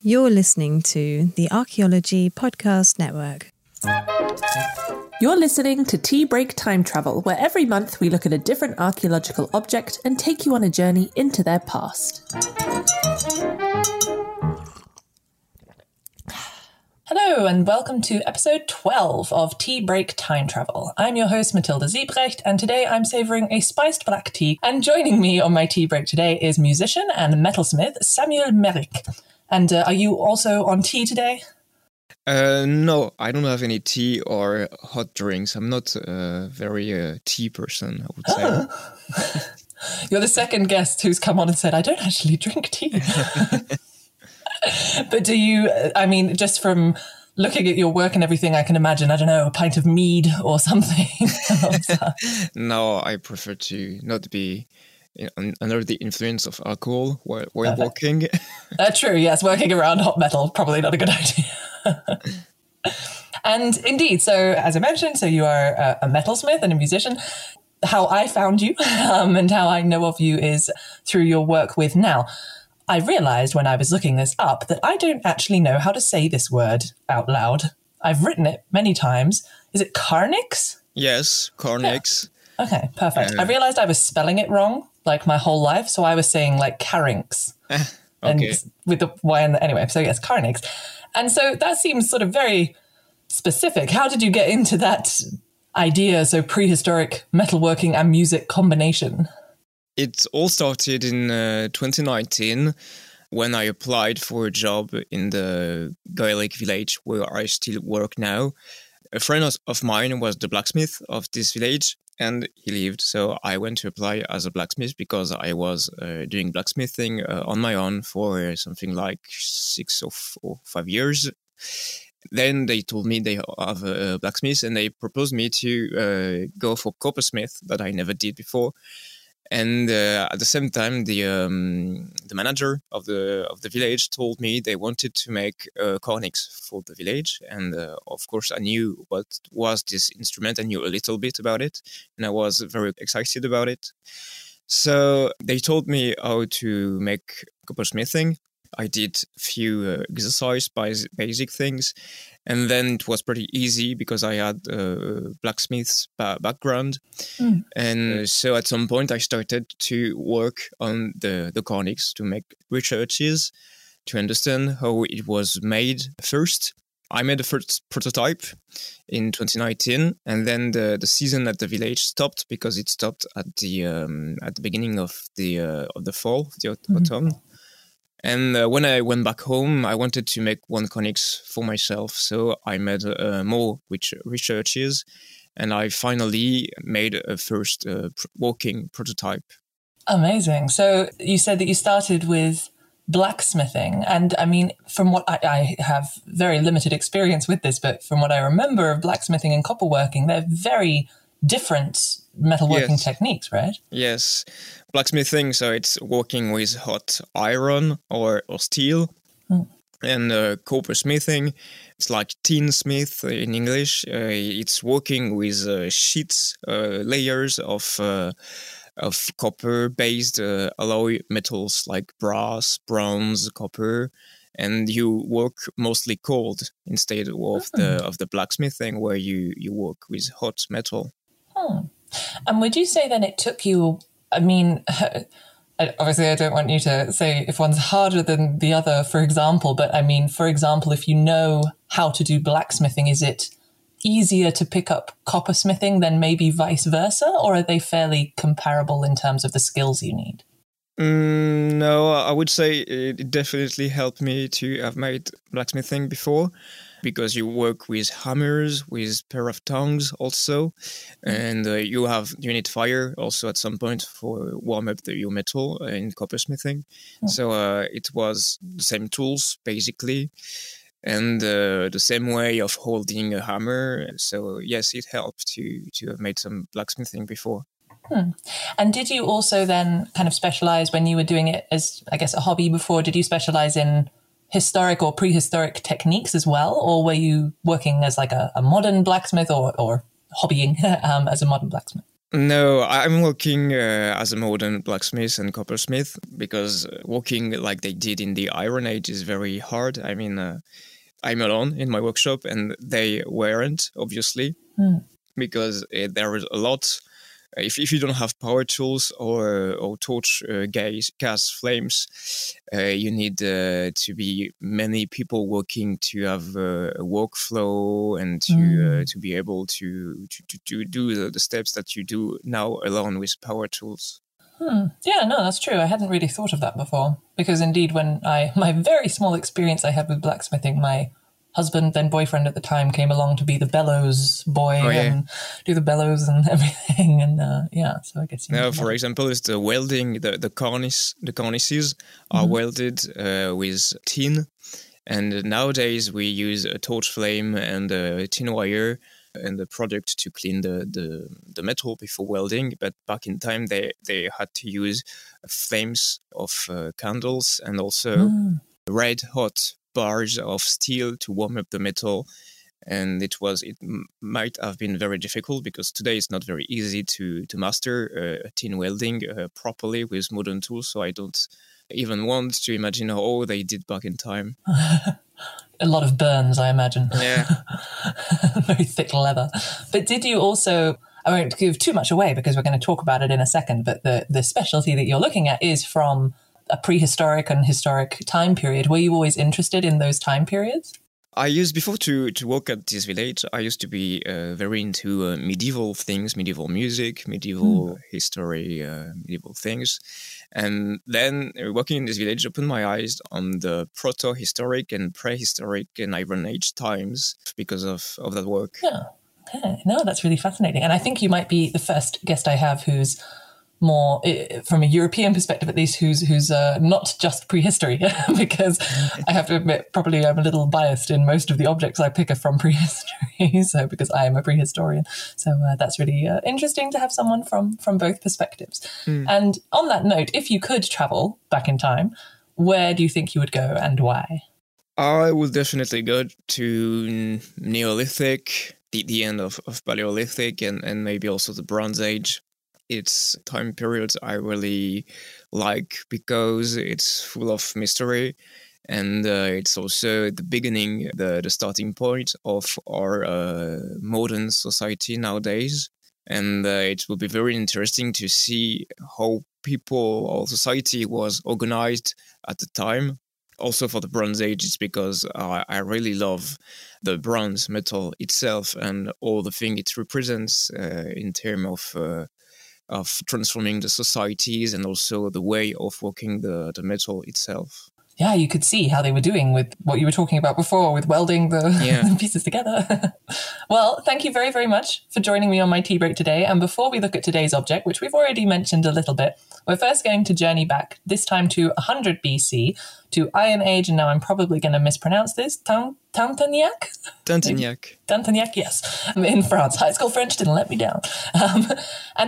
You're listening to the Archaeology Podcast Network. You're listening to Tea Break Time Travel, where every month we look at a different archaeological object and take you on a journey into their past. Hello and welcome to episode 12 of Tea Break Time Travel. I'm your host Matilda Siebrecht, and today I'm savouring a spiced black tea, and joining me on my tea break today is musician and metalsmith Samuel Merrick. And are you also on tea today? No, I don't have any tea or hot drinks. I'm not a very tea person, I would say. You're the second guest who's come on and said, I don't actually drink tea. But do you, I mean, just from looking at your work and everything, I can imagine, I don't know, a pint of mead or something. No, I prefer to not be under the influence of alcohol while walking. True, yes, working around hot metal, probably not a good idea. And indeed, so as I mentioned, so you are a metalsmith and a musician. How I found you and how I know of you is through your work with Now. I realised when I was looking this up that I don't actually know how to say this word out loud. I've written it many times. Is it Carnix? Yes, Carnix. Yeah. Okay, perfect. I realised I was spelling it wrong like my whole life, so I was saying like Carinx. Okay. And with the Y and the, anyway, so yes, Carnix. And so that seems sort of very specific. How did you get into that idea, so prehistoric metalworking and music combination? It all started in 2019 when I applied for a job in the Gaelic village where I still work now. A friend of mine was the blacksmith of this village and he lived, so I went to apply as a blacksmith because I was doing blacksmithing on my own for something like 6 or 5 years. Then they told me they have a blacksmith and they proposed me to go for coppersmith that I never did before. And at the same time, the manager of the village told me they wanted to make cornix for the village. And of course, I knew what was this instrument. I knew a little bit about it, and I was very excited about it. So they told me how to make coppersmithing. I did a few exercise basic things, and then it was pretty easy because I had a blacksmith's background. Mm. And so at some point I started to work on the cornix to make researches to understand how it was made first. I made the first prototype in 2019, and then the season at the village stopped because it stopped at the beginning of the fall, the autumn. And when I went back home, I wanted to make one cornix for myself. So I made more researches and I finally made a first walking prototype. Amazing. So you said that you started with blacksmithing. And I mean, from what I have very limited experience with this, but from what I remember of blacksmithing and copperworking, they're very different metalworking techniques, right? Yes. Blacksmithing, so it's working with hot iron or steel. Mm. And coppersmithing, it's like tinsmith in English. It's working with sheets, layers of copper-based alloy metals like brass, bronze, copper. And you work mostly cold instead of the blacksmithing where you work with hot metal. Hmm. And would you say then it took you, I mean, obviously I don't want you to say if one's harder than the other, for example, but I mean, for example, if you know how to do blacksmithing, is it easier to pick up coppersmithing than maybe vice versa? Or are they fairly comparable in terms of the skills you need? No, I would say it definitely helped me to have made blacksmithing before, because you work with hammers, with pair of tongs also, and you need fire also at some point for warm up your metal in coppersmithing. Yeah. So it was the same tools basically, and the same way of holding a hammer. So yes, it helped to have made some blacksmithing before. Hmm. And did you also then kind of specialize when you were doing it as, I guess, a hobby before? Did you specialize in historic or prehistoric techniques as well? Or were you working as like a modern blacksmith or hobbying as a modern blacksmith? No, I'm working as a modern blacksmith and coppersmith, because working like they did in the Iron Age is very hard. I mean, I'm alone in my workshop and they weren't, obviously, because there was a lot. If you don't have power tools or torch gas flames, you need to be many people working to have a workflow and to be able to do the steps that you do now alone with power tools. Yeah, no, that's true. I hadn't really thought of that before, because indeed when my very small experience I had with blacksmithing, my husband, then boyfriend at the time, came along to be the bellows boy and do the bellows and everything. And so I guess. Now, for example, it's the welding. The cornices are welded with tin, and nowadays we use a torch flame and a tin wire and the product to clean the metal before welding. But back in time, they had to use flames of candles and also red hot bars of steel to warm up the metal, and it might have been very difficult, because today it's not very easy to master tin welding properly with modern tools. So I don't even want to imagine how they did back in time. A lot of burns, I imagine. Yeah. Very thick leather. But did you also, I won't give too much away because we're going to talk about it in a second, but the specialty that you're looking at is from a prehistoric and historic time period. Were you always interested in those time periods? I used before to work at this village. I used to be very into medieval things, medieval music, medieval history, medieval things. And then working in this village opened my eyes on the proto-historic and prehistoric and Iron Age times because of that work. Yeah. Okay. No, that's really fascinating. And I think you might be the first guest I have who's more from a European perspective, at least, who's not just prehistory, because I have to admit, probably I'm a little biased in most of the objects I pick are from prehistory, so because I am a prehistorian. So that's really interesting to have someone from both perspectives. And on that note, if you could travel back in time, where do you think you would go and why? I would definitely go to Neolithic, the end of Paleolithic, and maybe also the Bronze Age. It's time periods I really like because it's full of mystery, and it's also the beginning, the starting point of our modern society nowadays. And it will be very interesting to see how people or society was organized at the time. Also for the Bronze Age, it's because I really love the bronze metal itself and all the thing it represents in terms of transforming the societies and also the way of working the metal itself. Yeah, you could see how they were doing with what you were talking about before, with welding the pieces together. Well, thank you very, very much for joining me on my tea break today. And before we look at today's object, which we've already mentioned a little bit, we're first going to journey back, this time to 100 BC, to Iron Age, and now I'm probably going to mispronounce this, Tantagnac, yes, in France. High school French didn't let me down. And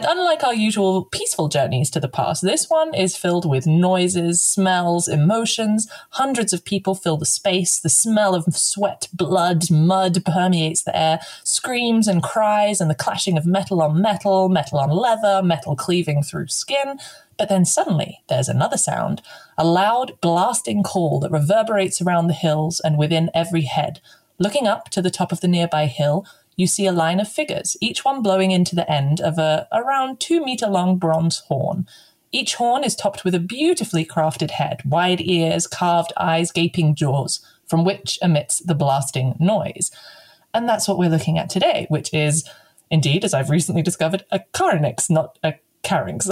unlike our usual peaceful journeys to the past, this one is filled with noises, smells, emotions. Hundreds of people fill the space. The smell of sweat, blood, mud permeates the air. Screams and cries and the clashing of metal on metal, metal on leather, metal cleaving through skin. But then suddenly there's another sound, a loud blasting call that reverberates around the hills and within every head. Looking up to the top of the nearby hill, you see a line of figures, each one blowing into the end of a around 2 meter long bronze horn. Each horn is topped with a beautifully crafted head, wide ears, carved eyes, gaping jaws, from which emits the blasting noise. And that's what we're looking at today, which is, indeed, as I've recently discovered, a carnyx, not a carings.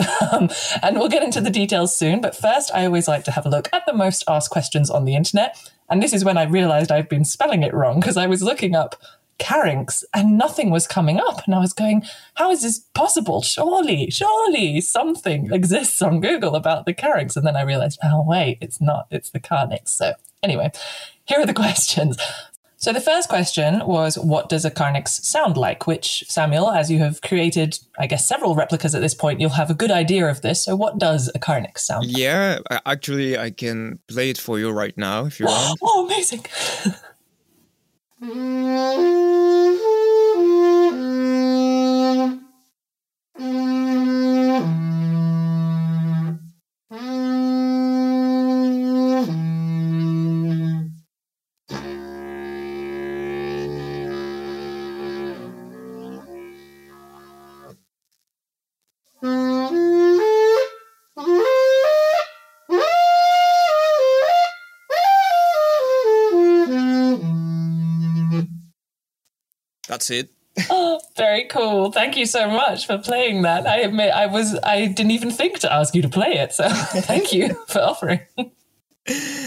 And we'll get into the details soon. But first, I always like to have a look at the most asked questions on the internet. And this is when I realised I've been spelling it wrong, because I was looking up carings and nothing was coming up. And I was going, how is this possible? Surely something exists on Google about the carings. And then I realised, oh, wait, it's not. It's the carnix. So anyway, here are the questions. So the first question was, what does a carnix sound like? Which, Samuel, as you have created, I guess, several replicas at this point, you'll have a good idea of this. So what does a carnix sound like? Yeah, actually, I can play it for you right now, if you want. Oh, amazing. That's it. Oh, very cool. Thank you so much for playing that. I admit I didn't even think to ask you to play it. So thank you for offering.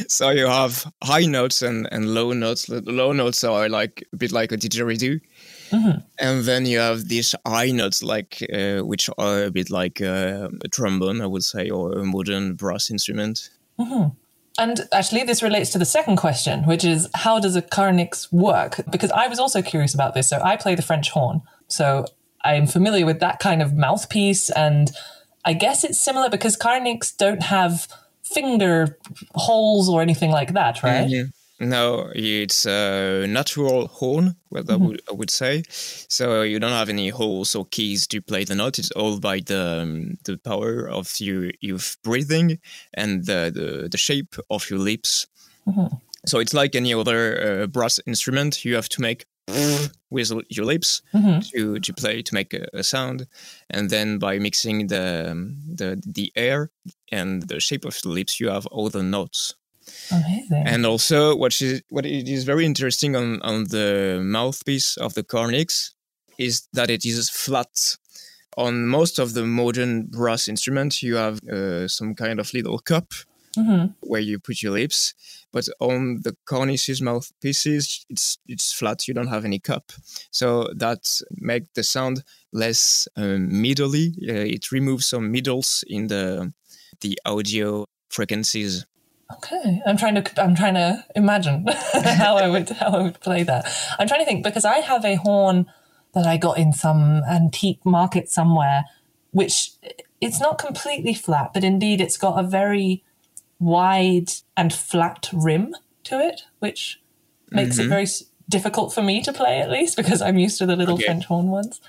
So you have high notes and low notes. Low notes are like a bit like a didgeridoo. Mm-hmm. And then you have these high notes, like which are a bit like a trombone, I would say, or a modern brass instrument. Mm-hmm. And actually, this relates to the second question, which is, how does a carnix work? Because I was also curious about this. So I play the French horn. So I'm familiar with that kind of mouthpiece. And I guess it's similar because carnix don't have finger holes or anything like that, right? Yeah. No, it's a natural horn, I would say. So you don't have any holes or keys to play the note. It's all by the power of your breathing and the shape of your lips. Mm-hmm. So it's like any other brass instrument. You have to make with your lips to play, to make a sound. And then by mixing the air and the shape of the lips, you have all the notes. Amazing. And also, what is very interesting on the mouthpiece of the carnix is that it is flat. On most of the modern brass instruments, you have some kind of little cup where you put your lips, but on the carnix's mouthpieces, it's flat. You don't have any cup, so that makes the sound less middly. It removes some middles in the audio frequencies. Okay, I'm trying to imagine how I would play that. I'm trying to think, because I have a horn that I got in some antique market somewhere, which it's not completely flat, but indeed it's got a very wide and flat rim to it, which makes it very difficult for me to play, at least, because I'm used to the little French horn ones.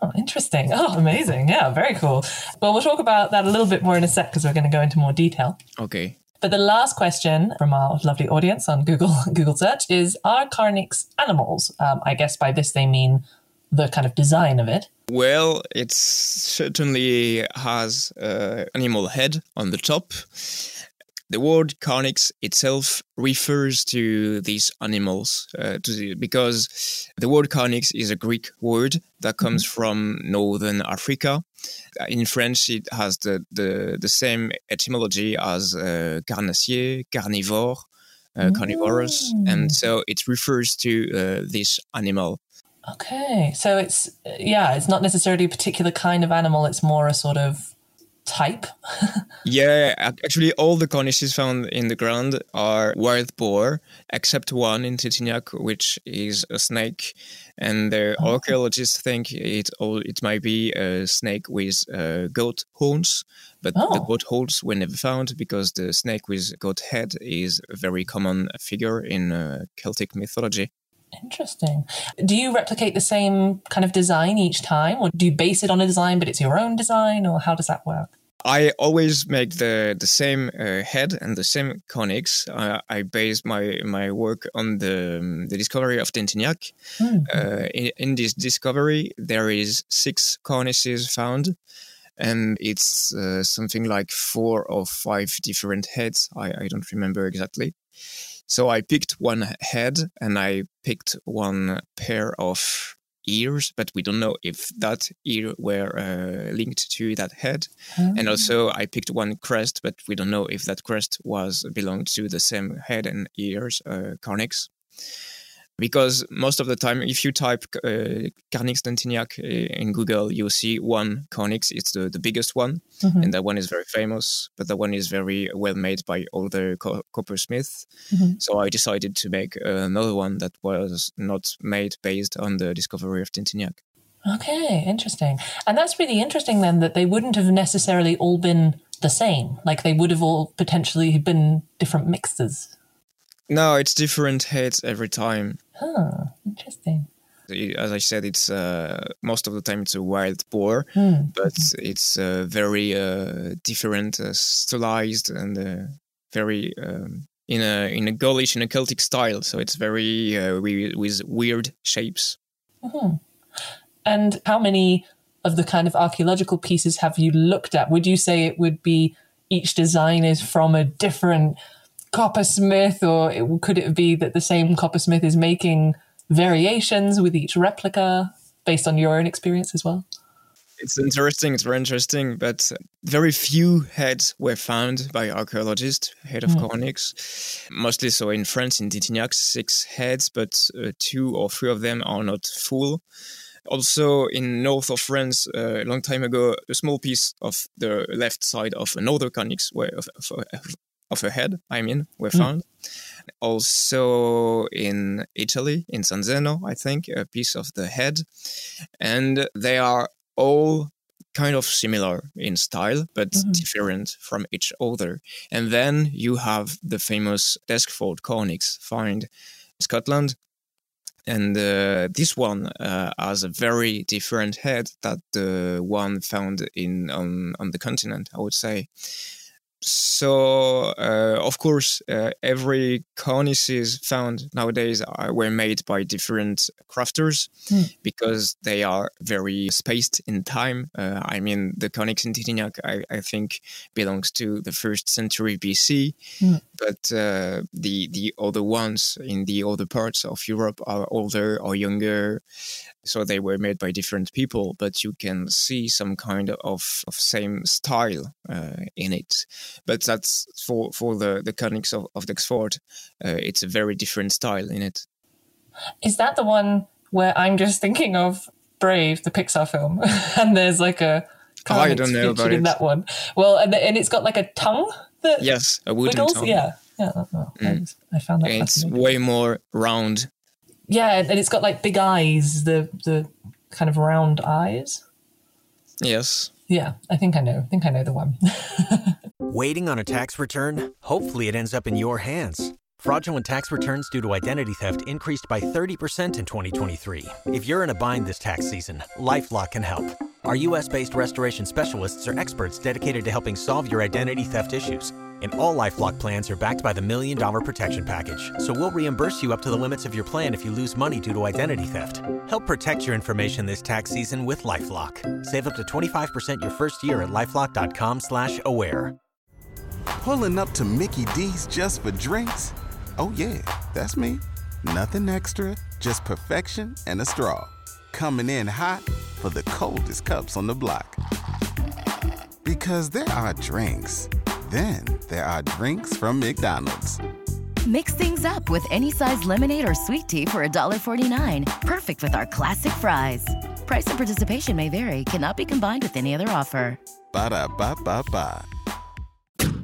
Oh, interesting. Oh, amazing. Yeah, very cool. Well, we'll talk about that a little bit more in a sec, because we're going to go into more detail. Okay. But the last question from our lovely audience on Google search is, are carnix animals? I guess by this they mean the kind of design of it. Well, it certainly has an animal head on the top. The word carnix itself refers to these animals because the word carnix is a Greek word that comes from northern Africa. In French, it has the same etymology as carnassier, carnivore, carnivorous. And so it refers to this animal. Okay. So it's not necessarily a particular kind of animal. It's more a sort of type. Yeah. Actually, all the carnixes found in the ground are wild boar, except one in Tittignac, which is a snake. And the archaeologists think it might be a snake with goat horns, but the goat horns were never found because the snake with goat head is a very common figure in Celtic mythology. Interesting. Do you replicate the same kind of design each time, or do you base it on a design but it's your own design, or how does that work? I always make the same head and the same carnix. I base my work on the discovery of Tintignac. In this discovery, there is 6 carnixes found, and it's something like 4 or 5 different heads. I don't remember exactly. So I picked one head and I picked one pair of ears, but we don't know if that ear were linked to that head. Oh. And also I picked one crest, but we don't know if that crest belonged to the same head and ears, Carnyx. Because most of the time, if you type Carnyx Dentinyac in Google, you'll see one Carnyx. It's the biggest one, and that one is very famous, but that one is very well made by all the coppersmiths. Mm-hmm. So I decided to make another one that was not made based on the discovery of Dentinyac. Okay, interesting. And that's really interesting then, that they wouldn't have necessarily all been the same. Like they would have all potentially been different mixes. No, it's different heads every time. Oh, interesting. As I said, it's most of the time it's a wild boar, but it's very different, stylized, and very in a Gaulish, in a Celtic style. So it's very with weird shapes. Mm-hmm. And how many of the kind of archaeological pieces have you looked at? Would you say it would be each design is from a different coppersmith, or could it be that the same coppersmith is making variations with each replica based on your own experience as well? It's very interesting, but very few heads were found by archaeologists, head of Carnyx. Mostly so in France, in Dentinyac, 6 heads, but 2 or 3 of them are not full. Also in north of France, a long time ago, a small piece of the left side of another Carnyx of a head, were found. Also in Italy, in San Zeno, I think, a piece of the head. And they are all kind of similar in style, but different from each other. And then you have the famous Deskford Carnyx find in Scotland. And this one has a very different head than the one found on the continent, I would say. So, of course, every Carnyx found nowadays were made by different crafters because they are very spaced in time. The Carnyx in Dentinyac, I think, belongs to the 1st century BC, but the other ones in the other parts of Europe are older or younger. So they were made by different people, but you can see some kind of same style in it. But that's for the Carnyx of Dexford. It's a very different style in it. Is that the one where I'm just thinking of Brave, the Pixar film, and there's like a Carnyx featured in that one? Well, and it's got like a tongue that a wooden wiggles? Tongue. Yeah. I found that. It's way more round. Yeah, and it's got like big eyes, the kind of round eyes. Yes. Yeah, I think I know the one. Waiting on a tax return? Hopefully it ends up in your hands. Fraudulent tax returns due to identity theft increased by 30% in 2023. If you're in a bind this tax season, LifeLock can help. Our U.S.-based restoration specialists are experts dedicated to helping solve your identity theft issues. And all LifeLock plans are backed by the $1,000,000 Protection Package. So we'll reimburse you up to the limits of your plan if you lose money due to identity theft. Help protect your information this tax season with LifeLock. Save up to 25% your first year at LifeLock.com/aware. Pulling up to Mickey D's just for drinks? Oh yeah, that's me. Nothing extra, just perfection and a straw. Coming in hot for the coldest cups on the block. Because there are drinks. Then there are drinks from McDonald's. Mix things up with any size lemonade or sweet tea for $1.49. Perfect with our classic fries. Price and participation may vary. Cannot be combined with any other offer. Ba-da-ba-ba-ba.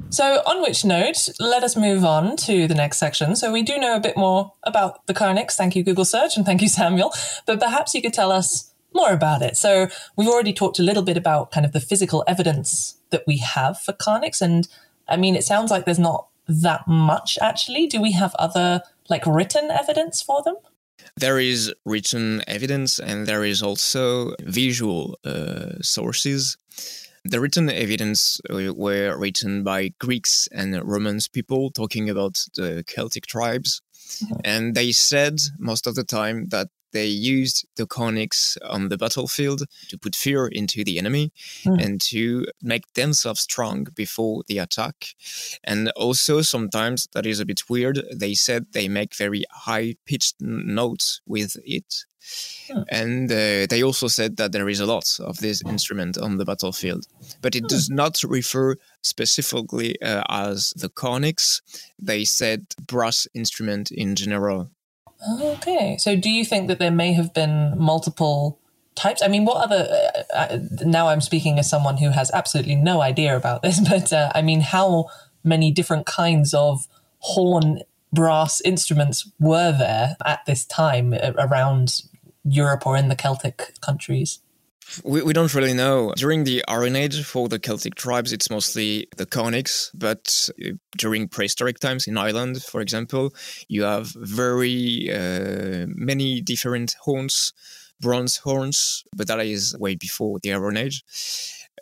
So on which note, let us move on to the next section. So we do know a bit more about the Carnyx. Thank you, Google Search, and thank you, Samuel. But perhaps you could tell us more about it. So we've already talked a little bit about kind of the physical evidence that we have for Carnyx. And it sounds like there's not that much, actually. Do we have other written evidence for them? There is written evidence, and there is also visual sources. The written evidence were written by Greeks and Romans people talking about the Celtic tribes. And they said most of the time that They used the Conics on the battlefield to put fear into the enemy and to make themselves strong before the attack. And also sometimes, that is a bit weird, they said they make very high-pitched notes with it. And they also said that there is a lot of this instrument on the battlefield, but it does not refer specifically as the Conics. They said brass instrument in general. Okay, so do you think that there may have been multiple types? I mean, what other... now I'm speaking as someone who has absolutely no idea about this, but I mean, how many different kinds of horn brass instruments were there at this time around Europe or in the Celtic countries? We don't really know. During the Iron Age, for the Celtic tribes, it's mostly the Conics, but during prehistoric times in Ireland, for example, you have very many different horns, bronze horns, but that is way before the Iron Age.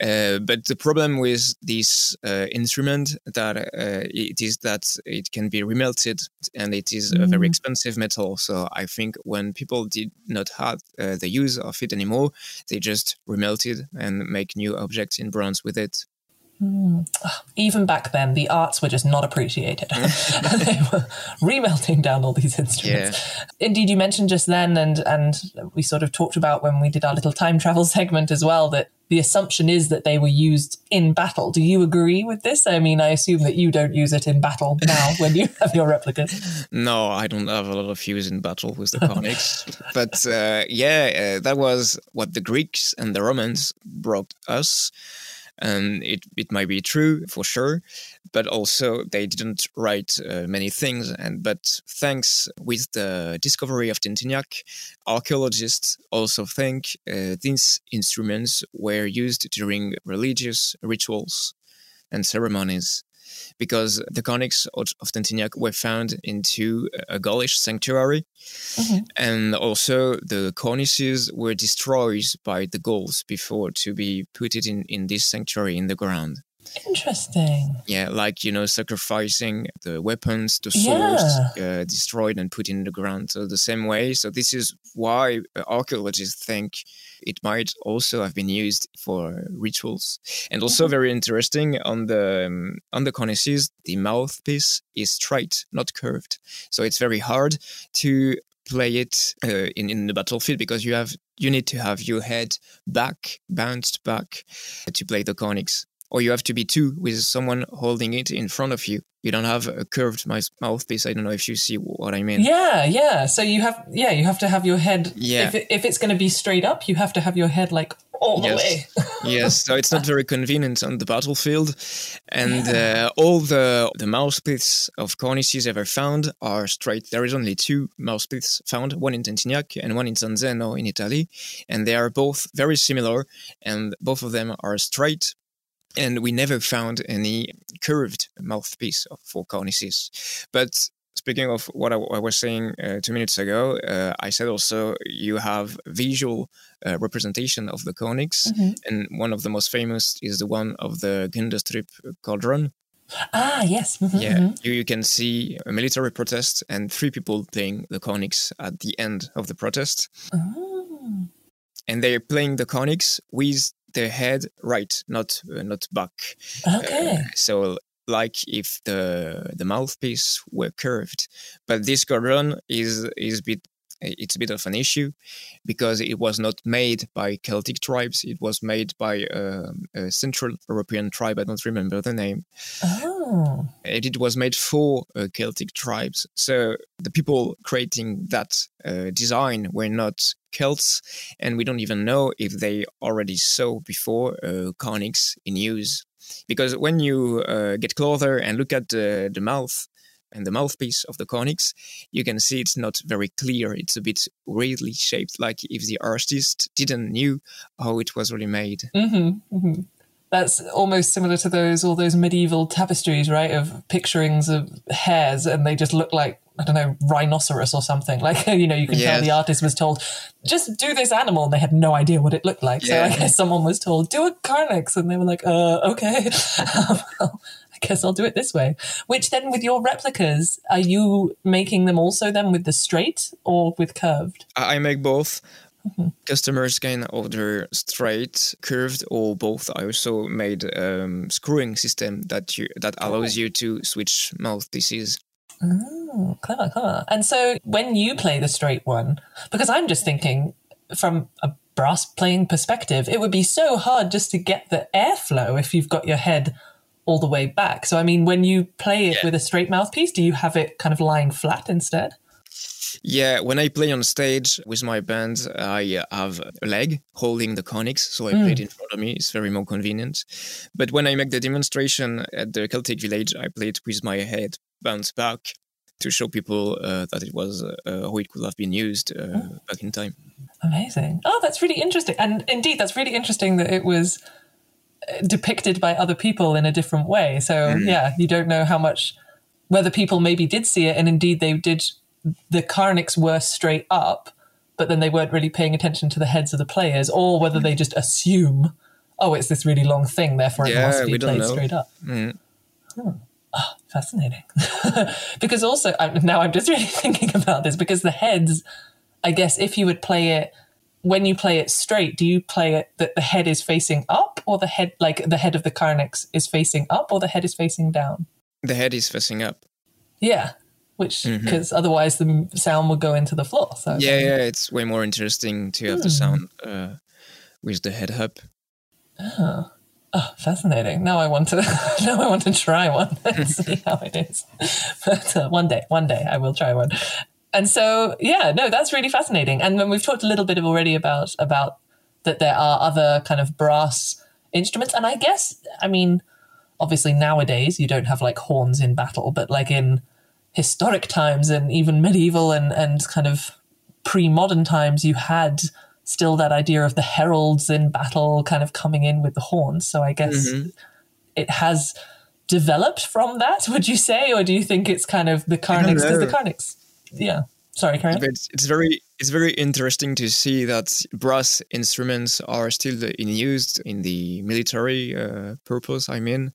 But the problem with this instrument that it is that it can be remelted, and it is a very expensive metal. So I think when people did not have the use of it anymore, they just remelted and make new objects in bronze with it. Even back then, the arts were just not appreciated. They were remelting down all these instruments. Yeah. Indeed, you mentioned just then, and we sort of talked about when we did our little time travel segment as well, that the assumption is that they were used in battle. Do you agree with this? I mean, I assume that you don't use it in battle now when you have your replicas. No, I don't have a lot of use in battle with the Conics. But that was what the Greeks and the Romans brought us. And it might be true for sure, but also they didn't write many things. But thanks with the discovery of Tintignac, archaeologists also think these instruments were used during religious rituals and ceremonies, because the Conics of Tintignac were found into a Gaulish sanctuary. And also the cornices were destroyed by the Gauls before to be put in this sanctuary in the ground. Interesting. Yeah, like, you know, sacrificing the weapons, the swords, destroyed and put in the ground. So the same way. So this is why archaeologists think it might also have been used for rituals. And also very interesting, on the cornices, the mouthpiece is straight, not curved. So it's very hard to play it in the battlefield, because you need to have your head bounced back to play the Conics. Or you have to be two with someone holding it in front of you. You don't have a curved mouthpiece. I don't know if you see what I mean. Yeah. So you have to have your head. Yeah. If it's going to be straight up, you have to have your head like all the way. Yes. So it's not very convenient on the battlefield. And all the mouthpieces of cornices ever found are straight. There is only two mouthpieces found, one in Tintignac and one in Sanzeno in Italy. And they are both very similar, and both of them are straight. And we never found any curved mouthpiece for cornices. But speaking of what I was saying 2 minutes ago, I said also you have visual representation of the Conics. And one of the most famous is the one of the Gundestrup cauldron. Ah, yes. You can see a military protest and three people playing the Conics at the end of the protest. Oh. And they're playing the Conics with their head right, not back. Okay. So like if the mouthpiece were curved, but this cauldron it's a bit of an issue because it was not made by Celtic tribes. It was made by a Central European tribe. I don't remember the name. Oh. And it was made for Celtic tribes. So the people creating that design were not Celts, and we don't even know if they already saw before Conics in use. Because when you get closer and look at the mouth and the mouthpiece of the Conics, you can see it's not very clear. It's a bit weirdly shaped, like if the artist didn't knew how it was really made. That's almost similar to all those medieval tapestries, right, of picturings of hares, and they just look like, I don't know, rhinoceros or something. Like, you know, you can tell the artist was told, just do this animal. And they had no idea what it looked like. Yeah. So I guess someone was told, do a Conics. And they were like, okay. guess I'll do it this way. Which then with your replicas, are you making them also then with the straight or with curved? I make both. Mm-hmm. Customers can order straight, curved, or both. I also made a screwing system that allows you to switch mouthpieces. Oh, clever. And so when you play the straight one, because I'm just thinking from a brass playing perspective, it would be so hard just to get the airflow if you've got your head all the way back. So, I mean, when you play it with a straight mouthpiece, do you have it kind of lying flat instead? Yeah, when I play on stage with my band, I have a leg holding the conics, so I play it in front of me. It's very more convenient. But when I make the demonstration at the Celtic Village, I play it with my head bounced back to show people that it was how it could have been used back in time. Amazing. Oh, that's really interesting. And indeed, that's really interesting that it was depicted by other people in a different way. So, you don't know how much, whether people maybe did see it, and indeed they did. The carnics were straight up, but then they weren't really paying attention to the heads of the players, or whether they just assume, oh, it's this really long thing, therefore it must be played straight up. Mm. Oh, fascinating. Because also, now I'm just really thinking about this, because the heads, I guess, if you would play it, when you play it straight, do you play it that the head is facing up, or the head, like the head of the carnix is facing up, or the head is facing down? The head is facing up. Yeah. Which, because otherwise the sound would go into the floor. So it's way more interesting to have the sound with the head up. Oh, fascinating! Now I want to. Now I want to try one and see how it is. But one day I will try one. And so, that's really fascinating. And then we've talked a little bit already about that there are other kind of brass instruments, and I guess, I mean, obviously nowadays you don't have like horns in battle, but like in historic times and even medieval and kind of pre-modern times, you had still that idea of the heralds in battle kind of coming in with the horns. So I guess it has developed from that, would you say? Or do you think it's kind of the carnix? Because the carnix, sorry, carry on. It's very interesting to see that brass instruments are still in use in the military purpose, I mean.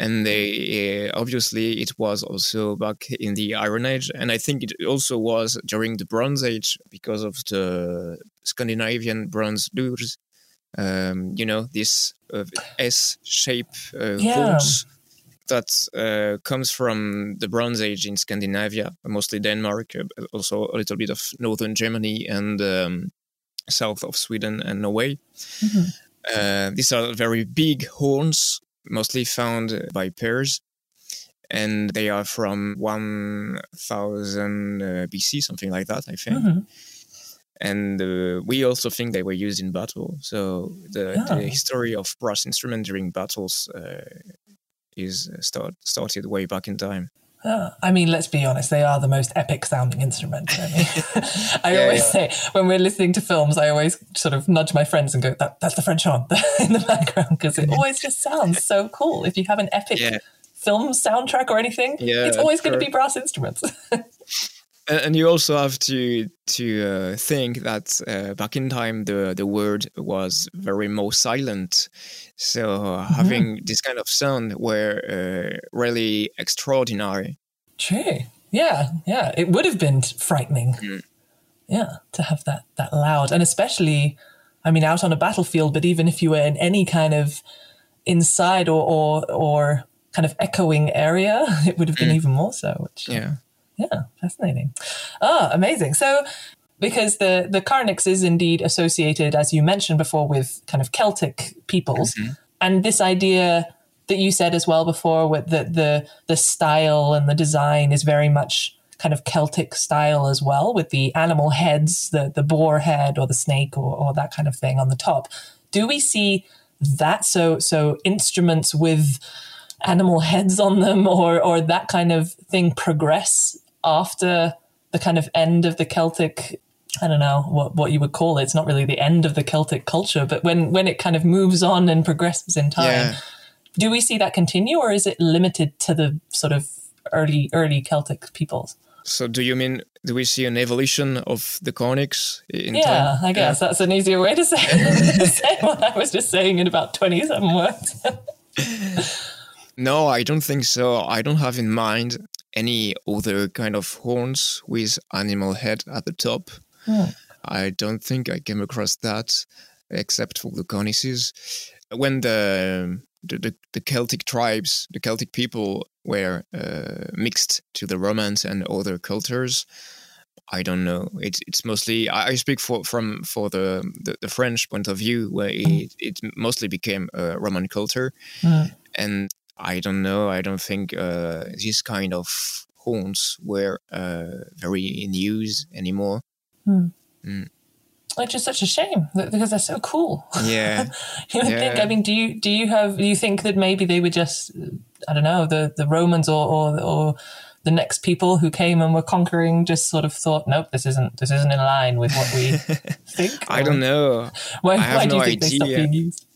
And they obviously it was also back in the Iron Age. And I think it also was during the Bronze Age because of the Scandinavian bronze doors. This S-shaped vaults that comes from the Bronze Age in Scandinavia, mostly Denmark, but also a little bit of northern Germany and south of Sweden and Norway. These are very big horns, mostly found by pairs, and they are from 1000 BC, something like that, I think. And we also think they were used in battle. So the history of brass instruments during battles is started way back in time. I mean, let's be honest, they are the most epic sounding instruments. I mean, I always say when we're listening to films, I always sort of nudge my friends and go, that's the French horn in the background, because it always just sounds so cool. If you have an epic film soundtrack or anything, it's always going to be brass instruments. And you also have to think that back in time the word was very more silent, so having this kind of sound were really extraordinary. True. Yeah. It would have been frightening. To have that loud, and especially, I mean, out on a battlefield. But even if you were in any kind of inside or kind of echoing area, it would have been even more so. Which, yeah, fascinating. Oh, amazing. So, because the carnix is indeed associated, as you mentioned before, with kind of Celtic peoples. And this idea that you said as well before, with the style and the design is very much kind of Celtic style as well, with the animal heads, the boar head or the snake or that kind of thing on the top. Do we see that? So instruments with animal heads on them or that kind of thing progress after the kind of end of the Celtic, I don't know what you would call it. It's not really the end of the Celtic culture, but when it kind of moves on and progresses in time, do we see that continue, or is it limited to the sort of early Celtic peoples? So do you mean, do we see an evolution of the carnix in time? I guess that's an easier way to say it. What I was just saying in about 27 words. No, I don't think so. I don't have in mind any other kind of horns with animal head at the top. Oh. I don't think I came across that, except for the conices. When the Celtic tribes, the Celtic people were mixed to the Romans and other cultures, I don't know. It's mostly, I speak for the French point of view, where it mostly became a Roman culture. And I don't know. I don't think this kind of horns were very in use anymore. Which is such a shame, because they're so cool. Yeah. Think, I mean, do you think that maybe they were just, I don't know, the Romans or the next people who came and were conquering just sort of thought, nope, this isn't in line with what we think? I don't know. Why do you think they stopped being used?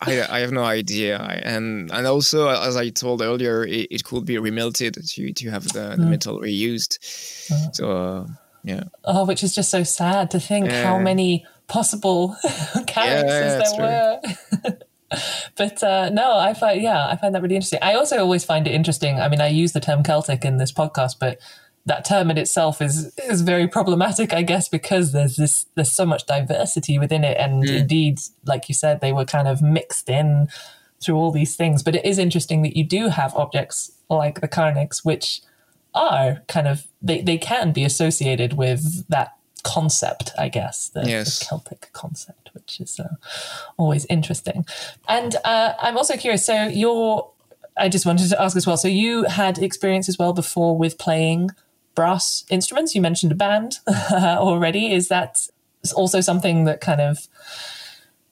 I have no idea, and also, as I told earlier, it could be remelted to have the metal reused. So which is just so sad to think how many possible characters there were. But no, I find that really interesting. I also always find it interesting. I mean, I use the term Celtic in this podcast, but that term in itself is very problematic, I guess, because there's so much diversity within it. And indeed, like you said, they were kind of mixed in through all these things. But it is interesting that you do have objects like the carnyx, which are kind of, they can be associated with that concept, I guess, the Celtic concept, which is always interesting. And I'm also curious, so I just wanted to ask as well, so you had experience as well before with playing brass instruments. You mentioned a band already. Is that also something that kind of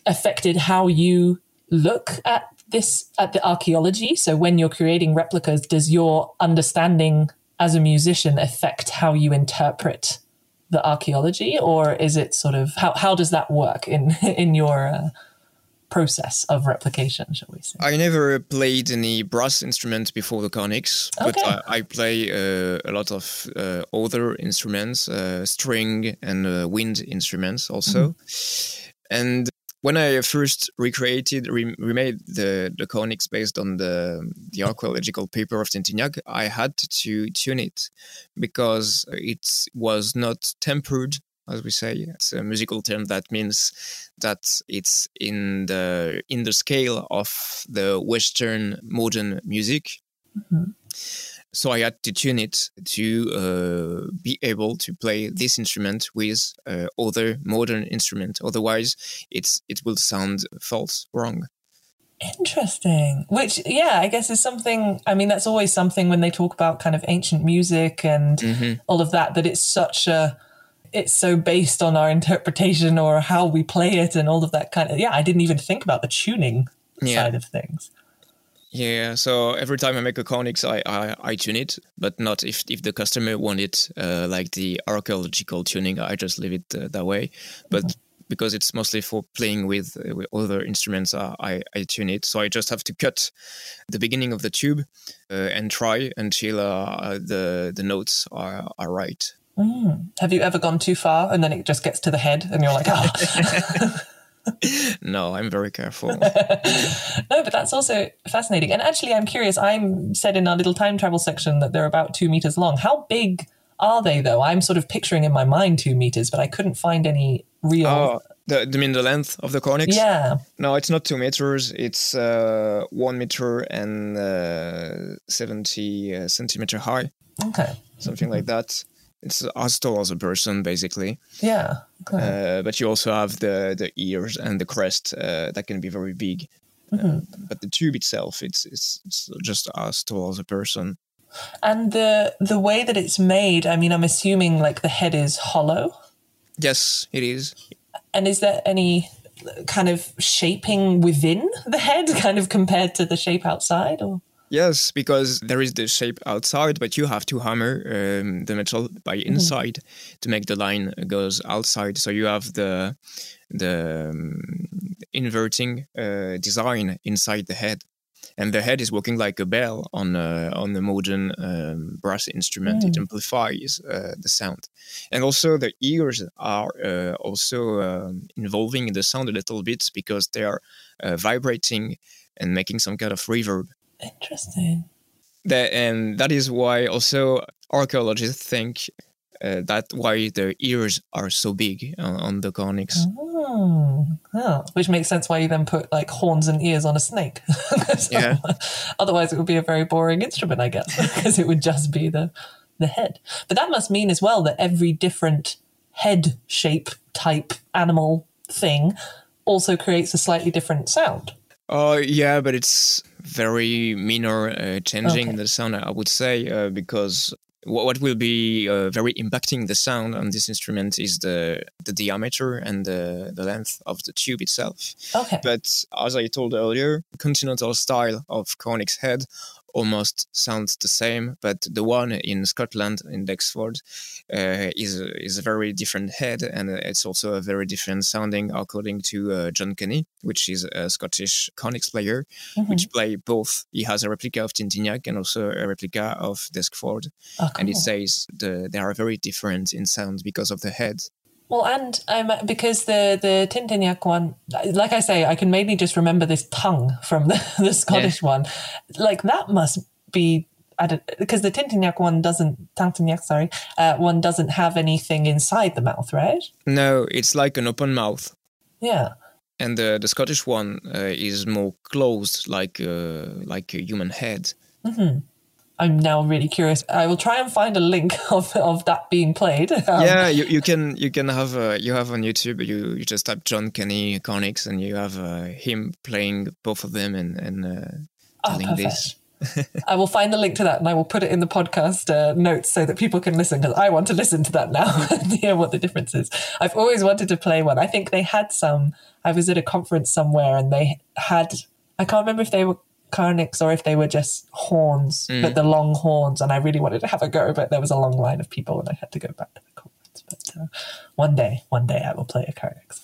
affected how you look at the archaeology? So when you're creating replicas, does your understanding as a musician affect how you interpret the archaeology, or is it sort of, how does that work in your process of replication, shall we say? I never played any brass instruments before the carnyx, but I play a lot of other instruments, string and wind instruments also. And when I first remade the carnyx based on the archaeological paper of Tintignac, I had to tune it because it was not tempered, as we say. It's a musical term that means that it's in the scale of the Western modern music. So I had to tune it to be able to play this instrument with other modern instrument. Otherwise, it will sound false, wrong. Interesting. Which, I guess is something, I mean, that's always something when they talk about kind of ancient music and all of that it's it's so based on our interpretation or how we play it and all of that kind of, I didn't even think about the tuning side of things. Yeah, so every time I make a carnyx, I tune it, but not if the customer want it like the archaeological tuning. I just leave it that way. But because it's mostly for playing with other instruments, I tune it. So I just have to cut the beginning of the tube and try until the notes are right. Have you ever gone too far and then it just gets to the head and you're like, oh. No, I'm very careful. No, but that's also fascinating. And actually, I'm curious. I said in our little time travel section that they're about 2 meters long. How big are they, though? I'm sort of picturing in my mind 2 meters, but I couldn't find any real... You mean the length of the carnyx? Yeah. No, it's not 2 meters. It's 1 meter and 70 centimeter high. Okay. Something like that. It's as tall as a person, basically. Yeah. Okay. But you also have the ears and the crest that can be very big. But the tube itself, it's just as tall as a person. And the way that it's made, I mean, I'm assuming like the head is hollow? Yes, it is. And is there any kind of shaping within the head, kind of compared to the shape outside, or...? Yes, because there is the shape outside, but you have to hammer the metal by inside to make the line goes outside. So you have the inverting design inside the head, and the head is working like a bell on the modern brass instrument. It amplifies the sound, and also the ears are also involving the sound a little bit because they are vibrating and making some kind of reverb. Interesting. And that is why also archaeologists think that's why their ears are so big on the conics. Oh, which makes sense why you then put like horns and ears on a snake. Yeah. Otherwise, it would be a very boring instrument, I guess, because it would just be the head. But that must mean as well that every different head shape type animal thing also creates a slightly different sound. Yeah, but it's very minor changing the sound, I would say, because what will be very impacting the sound on this instrument is the diameter and the length of the tube itself. Okay. But as I told earlier, continental style of conic's head almost sounds the same, but the one in Scotland, in Dexford, is a very different head, and it's also a very different sounding, according to John Kenny, which is a Scottish conics player, which play both. He has a replica of Tintignac and also a replica of Dexford, and it says they are very different in sound because of the head. Well, and because the Tintignac one, like I say, I can mainly just remember this tongue from the Scottish one. Like that must be, because the Tintignac one doesn't have anything inside the mouth, right? No, it's like an open mouth. Yeah. And the Scottish one is more closed, like a human head. Mm-hmm. I'm now really curious. I will try and find a link of that being played. Yeah, you can have you have on YouTube. You just type John Kenny conics, and you have him playing both of them and telling this. I will find the link to that, and I will put it in the podcast notes so that people can listen. Because I want to listen to that now and hear what the difference is. I've always wanted to play one. I think they had some. I was at a conference somewhere, and they had. I can't remember if they were conics or if they were just horns, but the long horns, and I really wanted to have a go, but there was a long line of people and I had to go back to the conference. But one day I will play a conics.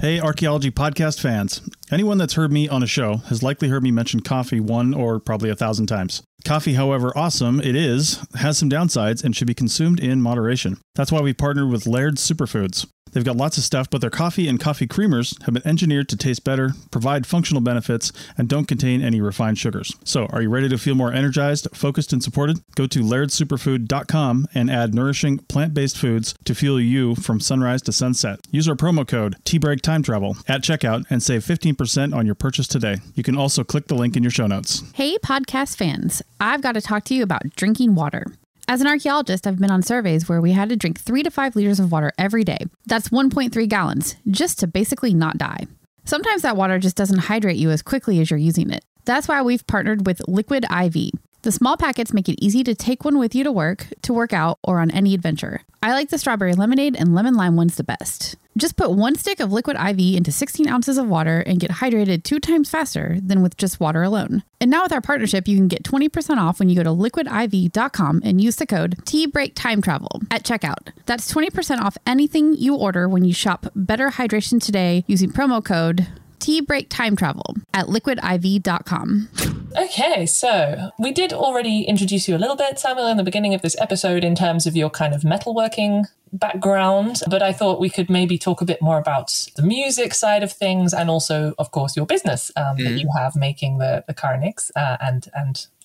Hey archaeology podcast fans, anyone that's heard me on a show has likely heard me mention coffee one or probably 1,000 times. Coffee, however awesome it is, has some downsides and should be consumed in moderation. That's why we partnered with Laird's Superfoods. They've got lots of stuff, but their coffee and coffee creamers have been engineered to taste better, provide functional benefits, and don't contain any refined sugars. So, are you ready to feel more energized, focused, and supported? Go to lairdsuperfood.com and add nourishing plant-based foods to fuel you from sunrise to sunset. Use our promo code TBREAKTIMETRAVEL at checkout and save 15% on your purchase today. You can also click the link in your show notes. Hey, podcast fans. I've got to talk to you about drinking water. As an archaeologist, I've been on surveys where we had to drink 3 to 5 liters of water every day. That's 1.3 gallons, just to basically not die. Sometimes that water just doesn't hydrate you as quickly as you're using it. That's why we've partnered with Liquid IV. The small packets make it easy to take one with you to work out, or on any adventure. I like the strawberry lemonade and lemon lime ones the best. Just put 1 stick of Liquid IV into 16 ounces of water and get hydrated 2 times faster than with just water alone. And now with our partnership, you can get 20% off when you go to liquidiv.com and use the code TBREAKTIMETRAVEL at checkout. That's 20% off anything you order when you shop Better Hydration today using promo code TBREAKTIMETRAVEL at liquidiv.com. Okay, so we did already introduce you a little bit, Samuel, in the beginning of this episode in terms of your kind of metalworking background, but I thought we could maybe talk a bit more about the music side of things and also, of course, your business that you have making the conics and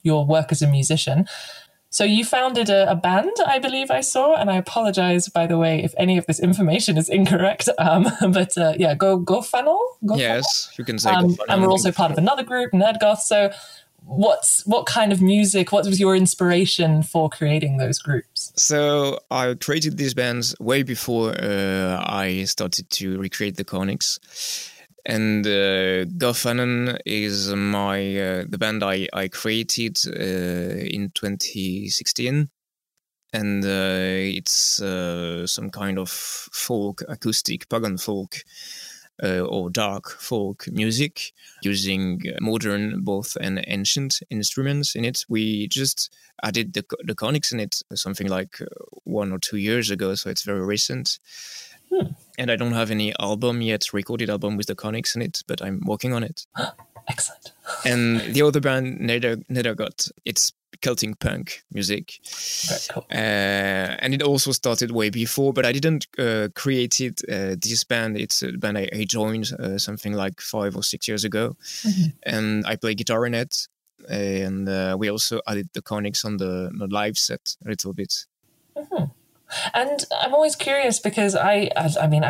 your work as a musician. So you founded a band, I believe I saw, and I apologize, by the way, if any of this information is incorrect, but yeah, GoFunnel? Yes, you can say GoFunnel. And we're also part of another group, NerdGoth, so what kind of music, what was your inspiration for creating those groups? So I created these bands way before I started to recreate the conics. And GoFunnel is the band I created in 2016. And it's some kind of folk, acoustic, pagan folk or dark folk music using modern, both and ancient instruments in it. We just added the conics in it something like 1 or 2 years ago, so it's very recent. And I don't have any album yet, recorded album with the conics in it, but I'm working on it. Excellent. And the other band, NerdGoth, it's Celtic punk music. Very cool. And it also started way before, but I didn't create it, this band. It's a band I joined something like 5 or 6 years ago. And I play guitar in it. And we also added the conics on the live set a little bit. Mm-hmm. And I'm always curious because I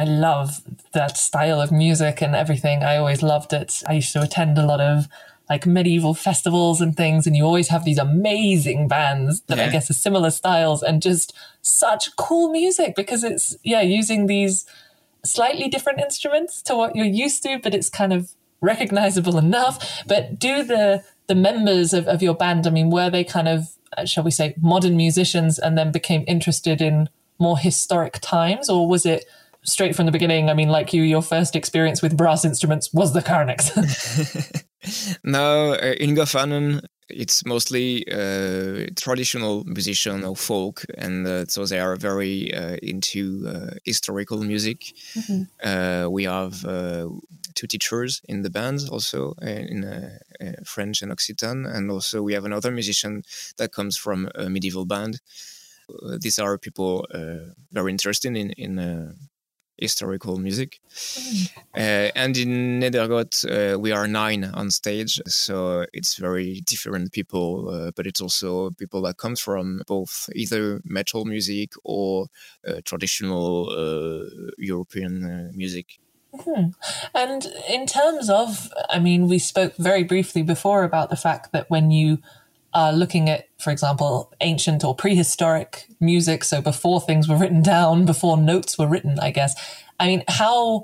love that style of music and everything. I always loved it. I used to attend a lot of like medieval festivals and things, and you always have these amazing bands that I guess are similar styles and just such cool music because it's using these slightly different instruments to what you're used to, but it's kind of recognizable enough. But do the members of your band, I mean, were they kind of, shall we say, modern musicians and then became interested in more historic times, or was it straight from the beginning? I mean, like you, your first experience with brass instruments was the carnyx. Now, in Gafanen, it's mostly traditional musician or folk, and so they are very into historical music. Mm-hmm. We have two teachers in the band also, in French and Occitan, and also we have another musician that comes from a medieval band. These are people very interested in historical music. And in Nedergoed, we are 9 on stage, so it's very different people, but it's also people that come from both either metal music or traditional European music. Mm-hmm. And in terms of, I mean, we spoke very briefly before about the fact that when you are looking at, for example, ancient or prehistoric music, so before things were written down, before notes were written, I guess. I mean, how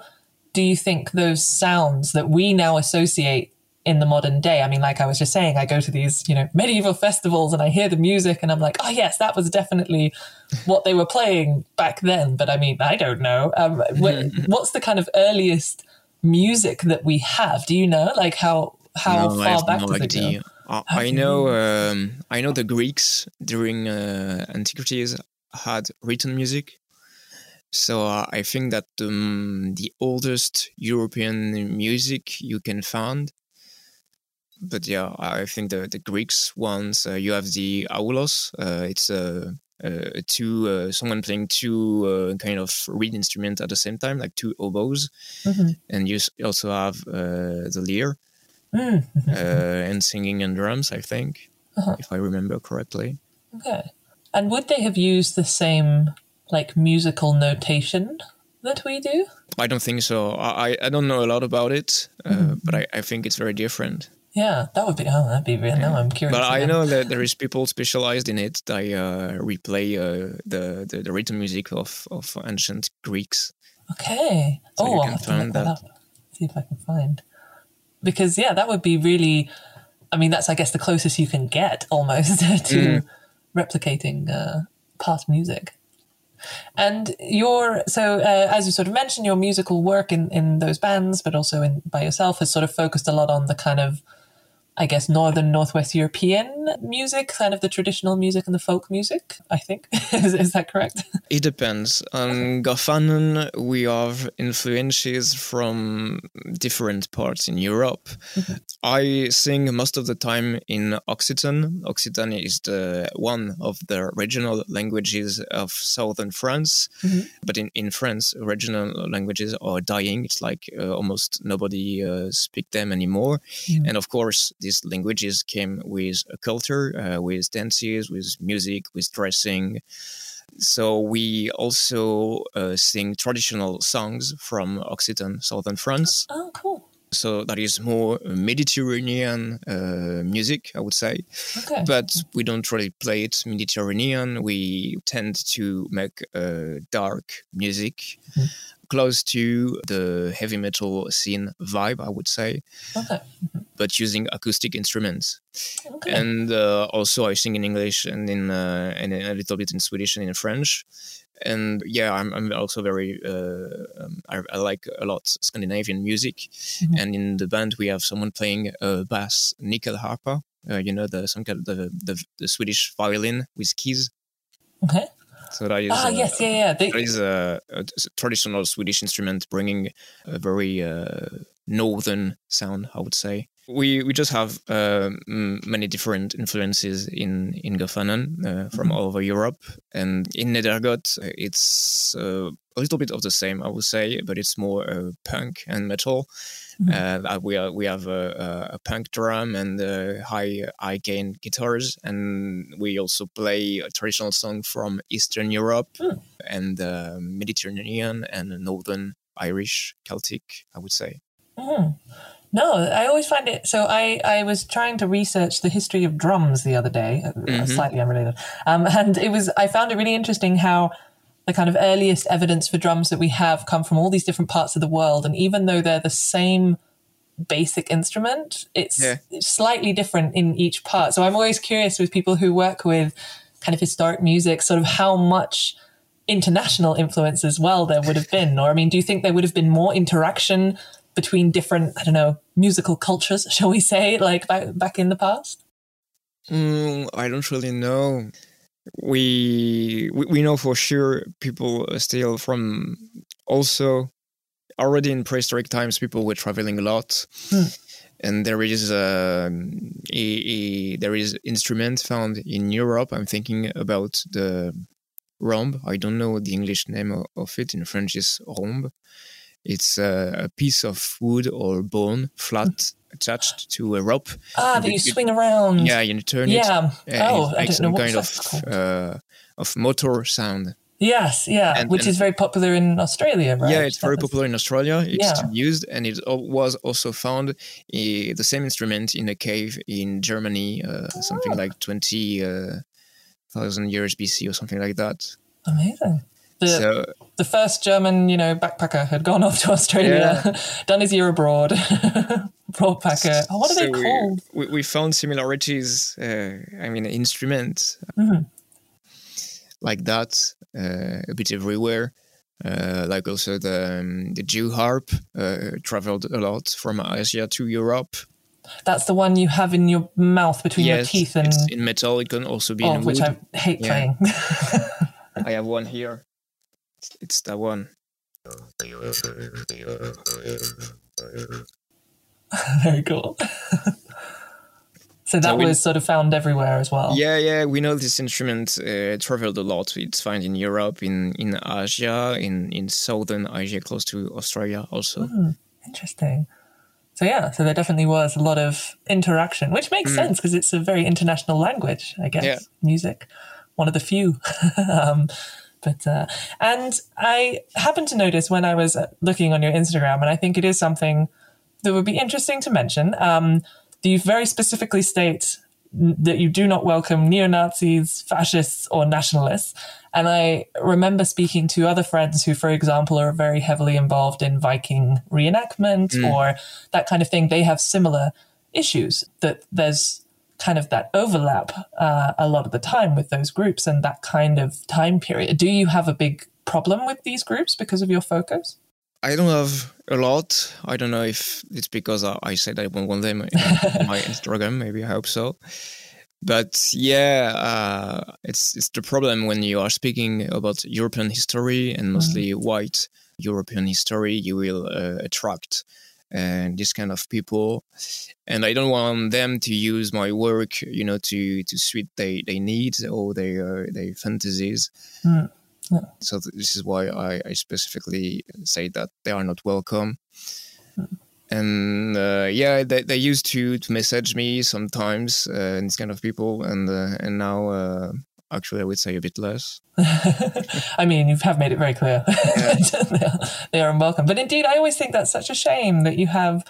do you think those sounds that we now associate in the modern day? I mean, like I was just saying, I go to these, medieval festivals and I hear the music and I'm like, oh yes, that was definitely what they were playing back then. But I mean, I don't know. What's the kind of earliest music that we have? Do you know, like how far back does it go? I know the Greeks during antiquities had written music. So I think that the oldest European music you can find. But yeah, I think the Greeks ones, you have the aulos. It's someone playing two kind of reed instruments at the same time, like two oboes. Mm-hmm. And you also have the lyre. And singing and drums, I think, if I remember correctly. Okay. And would they have used the same like musical notation that we do? I don't think so. I don't know a lot about it, but I think it's very different. Yeah, that'd be real. Yeah. Now I'm curious. But I know that there is people specialized in it. They replay the written music of ancient Greeks. Okay. So I'll have to look that up. See if I can find. Because, that would be really, I mean, that's, I guess, the closest you can get almost to replicating past music. And as you sort of mentioned, your musical work in those bands, but also by yourself, has sort of focused a lot on the kind of, I guess, Northern, Northwest European music, kind of the traditional music and the folk music, I think. Is that correct? It depends. On Gafanen, we have influences from different parts in Europe. Mm-hmm. I sing most of the time in Occitan. Occitan is one of the regional languages of southern France. Mm-hmm. But in France, regional languages are dying. It's like almost nobody speaks them anymore. Mm-hmm. And of course, these languages came with a culture, with dances, with music, with dressing. So we also sing traditional songs from Occitan, southern France. Oh, cool. So that is more Mediterranean music, I would say. Okay. But we don't really play it Mediterranean. We tend to make dark music. Mm-hmm. Close to the heavy metal scene vibe, I would say, but using acoustic instruments. Okay. And also I sing in English and in a little bit in Swedish and in French. And I'm also very, I like a lot Scandinavian music. Mm-hmm. And in the band, we have someone playing bass, nickel harpa, the Swedish violin with keys. Okay. So that is, that is a traditional Swedish instrument bringing a very northern sound, I would say. We just have many different influences in Gafanen from all over Europe. And in Nedergoed, it's a little bit of the same, I would say, but it's more punk and metal. Mm-hmm. We have a punk drum and high gain guitars, and we also play a traditional song from Eastern Europe and Mediterranean and Northern Irish Celtic, I would say. Mm. No, I always find it... So I was trying to research the history of drums the other day, mm-hmm. slightly unrelated, and I found it really interesting how the kind of earliest evidence for drums that we have come from all these different parts of the world, and even though they're the same basic instrument, it's slightly different in each part. So I'm always curious with people who work with kind of historic music, sort of how much international influence as well there would have been. Or, I mean, do you think there would have been more interaction between different, I don't know, musical cultures, shall we say, like back in the past? I don't really know. We know for sure people still from also already in prehistoric times, people were traveling a lot. And there is there is instrument found in Europe. I'm thinking about the rhombe. I don't know the English name of it. In French is rhombe. It's a piece of wood or bone, flat, attached to a rope. That you swing around. Yeah, you turn it. Yeah. Oh, I don't know what that's called. Of motor sound. Yes, yeah, which is very popular in Australia, right? Yeah, it's very popular in Australia. It's still used, and it was also found, the same instrument, in a cave in Germany, something like 20,000 years BC or something like that. Amazing. The first German, backpacker had gone off to Australia, done his year abroad, brought back a... Oh, what are they called? We found similarities, instruments like that, a bit everywhere. Like also the Jew harp traveled a lot from Asia to Europe. That's the one you have in your mouth between your teeth. And it's in metal, it can also be in wood. Which I hate playing. I have one here. It's that one. Very cool. So that was sort of found everywhere as well. Yeah. We know this instrument traveled a lot. It's found in Europe, in Asia, in southern Asia, close to Australia also. Interesting. So there definitely was a lot of interaction, which makes sense because it's a very international language, I guess, music. One of the few. And I happened to notice when I was looking on your Instagram, and I think it is something that would be interesting to mention, that you very specifically state that you do not welcome neo-Nazis, fascists, or nationalists. And I remember speaking to other friends who, for example, are very heavily involved in Viking reenactment or that kind of thing. They have similar issues, that there's kind of that overlap a lot of the time with those groups and that kind of time period. Do you have a big problem with these groups because of your focus? I don't have a lot. I don't know if it's because I said I won't want them in my Instagram. Maybe I hope so. But it's the problem when you are speaking about European history and mostly white European history, you will attract this kind of people, and I don't want them to use my work, to suit their needs or their fantasies. Yeah. So this is why I specifically say that they are not welcome. And they used to message me sometimes, these kind of people, and now actually I would say a bit less. I mean, you have made it very clear. Yeah. They are unwelcome. But indeed, I always think that's such a shame that you have,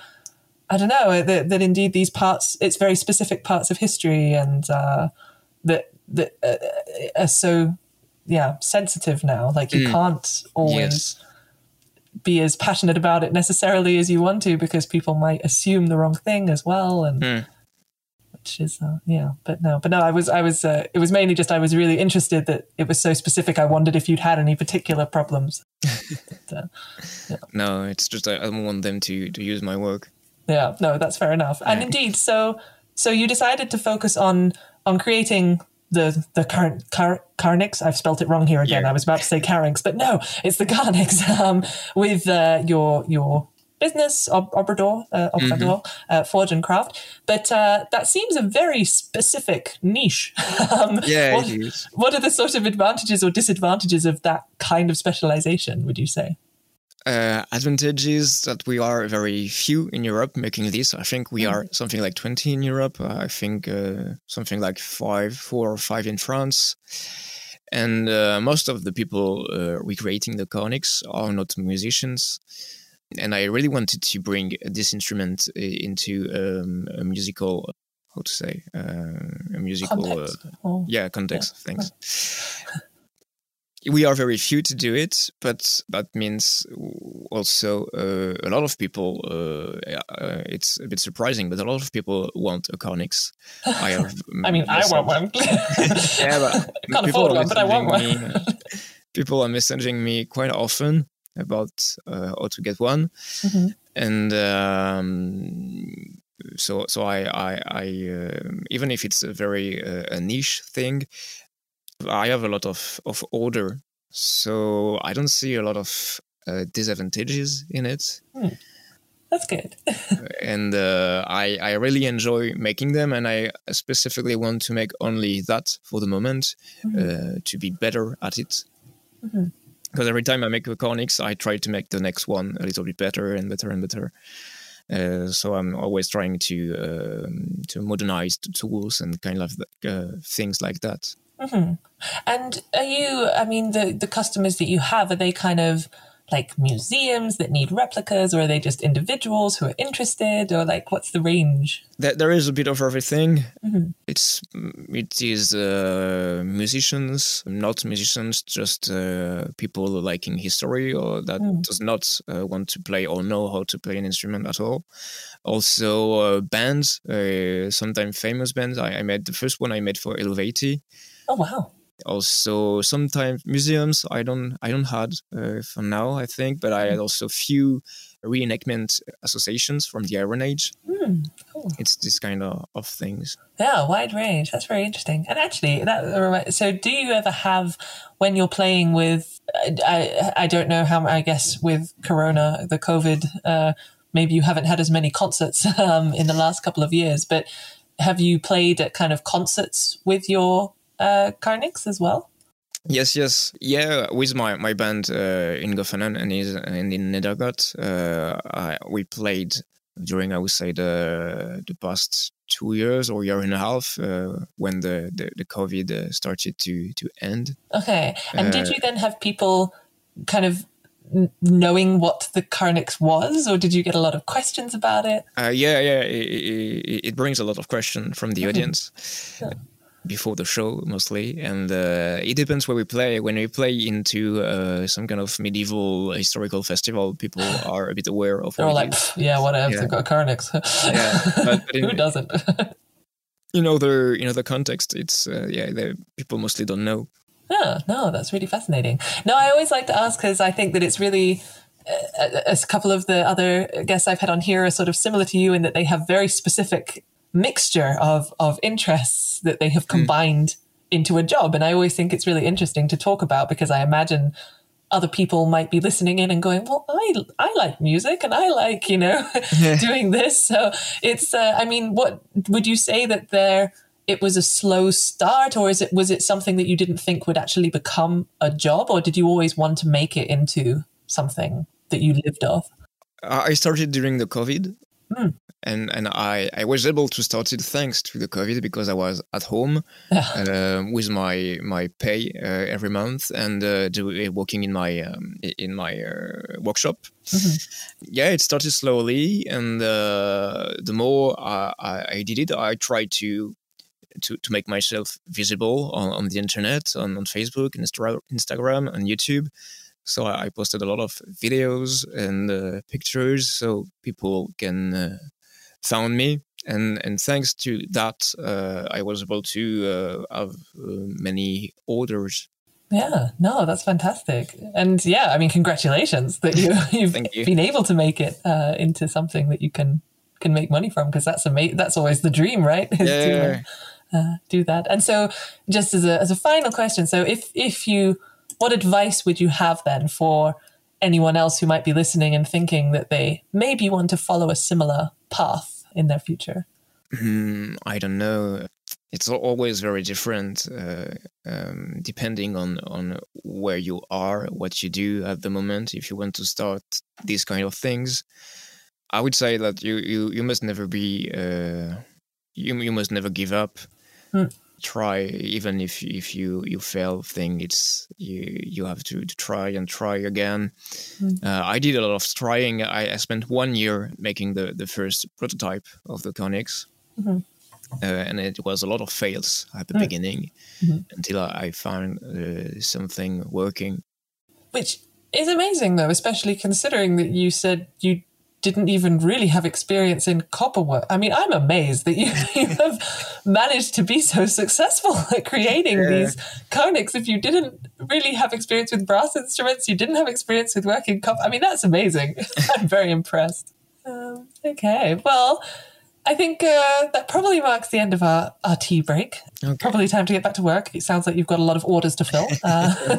I don't know, that indeed these parts, it's very specific parts of history and that are so, sensitive now. Like you can't always be as passionate about it necessarily as you want to, because people might assume the wrong thing as well. And which is it was mainly just I was really interested that it was so specific. I wondered if you'd had any particular problems. No, it's just I don't want them to use my work. Yeah, no, that's fair enough. And indeed, so you decided to focus on creating the current Carnyx. I've spelt it wrong here again. Yeah. I was about to say Carnyx, but no, it's the Carnyx with your business, obrador, forge and craft. But that seems a very specific niche. What are the sort of advantages or disadvantages of that kind of specialization, would you say? Advantages that we are very few in Europe making this. I think we are something like 20 in Europe. I think something like four or five in France. And most of the people recreating the cornics are not musicians. And I really wanted to bring this instrument into a musical, a musical context. Thanks. We are very few to do it, but that means also a lot of people, it's a bit surprising, but a lot of people want a cornix. I want one. Can't afford one, but I want one. People are messaging me quite often about how to get one. Mm-hmm. And so I even if it's a very a niche thing, I have a lot of order, so I don't see a lot of disadvantages in it. That's good. And I really enjoy making them, and I specifically want to make only that for the moment, to be better at it. Mm-hmm. Because every time I make a cornix, I try to make the next one a little bit better and better and better. So I'm always trying to modernize the tools and kind of things like that. Mm-hmm. And are you, the customers that you have, are they kind of like museums that need replicas, or are they just individuals who are interested, or like what's the range? There is a bit of everything. Mm-hmm. It is musicians, not musicians, just people liking history or that does not want to play or know how to play an instrument at all. Also bands, sometimes famous bands. I made the first one I made for Elevati. Oh wow. Also, sometimes museums. I don't had for now, I think, but I had also few reenactment associations from the Iron Age. Cool. It's this kind of things. Yeah, wide range. That's very interesting. And actually, do you ever have, when you're playing with, I don't know how, I guess with Corona, the COVID, maybe you haven't had as many concerts in the last couple of years, but have you played at kind of concerts with your cornix as well? Yes, with my band in Goffenen and in Nedergat, we played during, I would say, the past 2 years or year and a half, when the COVID started to end. Okay. And did you then have people kind of knowing what the cornix was, or did you get a lot of questions about it? It brings a lot of questions from the audience. Yeah. Before the show mostly, and it depends where we play. When we play into some kind of medieval historical festival, people are a bit aware of what it is. Whatever, they've got cornix. But who doesn't? In other context, it's people mostly don't know. Yeah, no, that's really fascinating. No, I always like to ask because I think that it's really... a couple of the other guests I've had on here are sort of similar to you in that they have very specific mixture of interests that they have combined into a job. And I always think it's really interesting to talk about because I imagine other people might be listening in and going, well, I like music and I like, doing this. So it's, what would you say that it was a slow start, or was it something that you didn't think would actually become a job, or did you always want to make it into something that you lived off? I started during the COVID. And I was able to start it thanks to the COVID because I was at home with my pay every month and working in my workshop. Mm-hmm. Yeah, it started slowly, and the more I did it, I tried to make myself visible on the internet, on Facebook, and Instagram, and YouTube. So I posted a lot of videos and pictures so people can find me. And thanks to that, I was able to have many orders. Yeah, no, that's fantastic. And congratulations that you've been able to make it into something that you can make money from, because that's amazing. That's always the dream, right? Do that. And so just as a final question, so if you... What advice would you have then for anyone else who might be listening and thinking that they maybe want to follow a similar path in their future? I don't know. It's always very different depending on where you are, what you do at the moment, if you want to start these kind of things. I would say that you must never be you must never give up. Try, even if you fail thing, it's you have to try again. I did a lot of trying. I spent 1 year making the first prototype of the Conyx. And it was a lot of fails at the beginning until I found something working. Which is amazing, though, especially considering that you said you didn't even really have experience in copper work. I mean, I'm amazed that you have managed to be so successful at creating these Conyx. If you didn't really have experience with brass instruments, you didn't have experience with working copper. I mean, that's amazing. I'm very impressed. Okay, well, I think that probably marks the end of our tea break. Okay. Probably time to get back to work. It sounds like you've got a lot of orders to fill.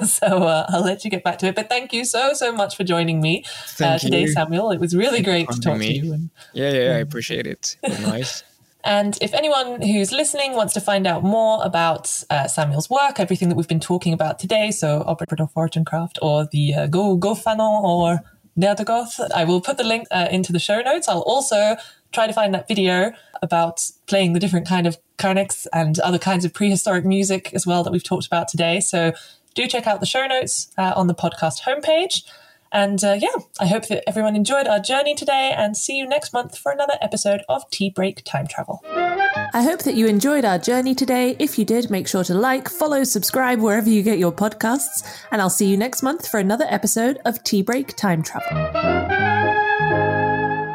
So I'll let you get back to it. But thank you so much for joining me today, Samuel. It was really great to talk to you. And, I appreciate it. It was nice. And if anyone who's listening wants to find out more about Samuel's work, everything that we've been talking about today, so Operator Fortuncraft or the Go Fanon or Nerdegoth, I will put the link into the show notes. I'll also try to find that video about playing the different kind of Conyx and other kinds of prehistoric music as well that we've talked about today. So do check out the show notes on the podcast homepage. And I hope that everyone enjoyed our journey today, and see you next month for another episode of Tea Break Time Travel. I hope that you enjoyed our journey today. If you did, make sure to like, follow, subscribe wherever you get your podcasts. And I'll see you next month for another episode of Tea Break Time Travel.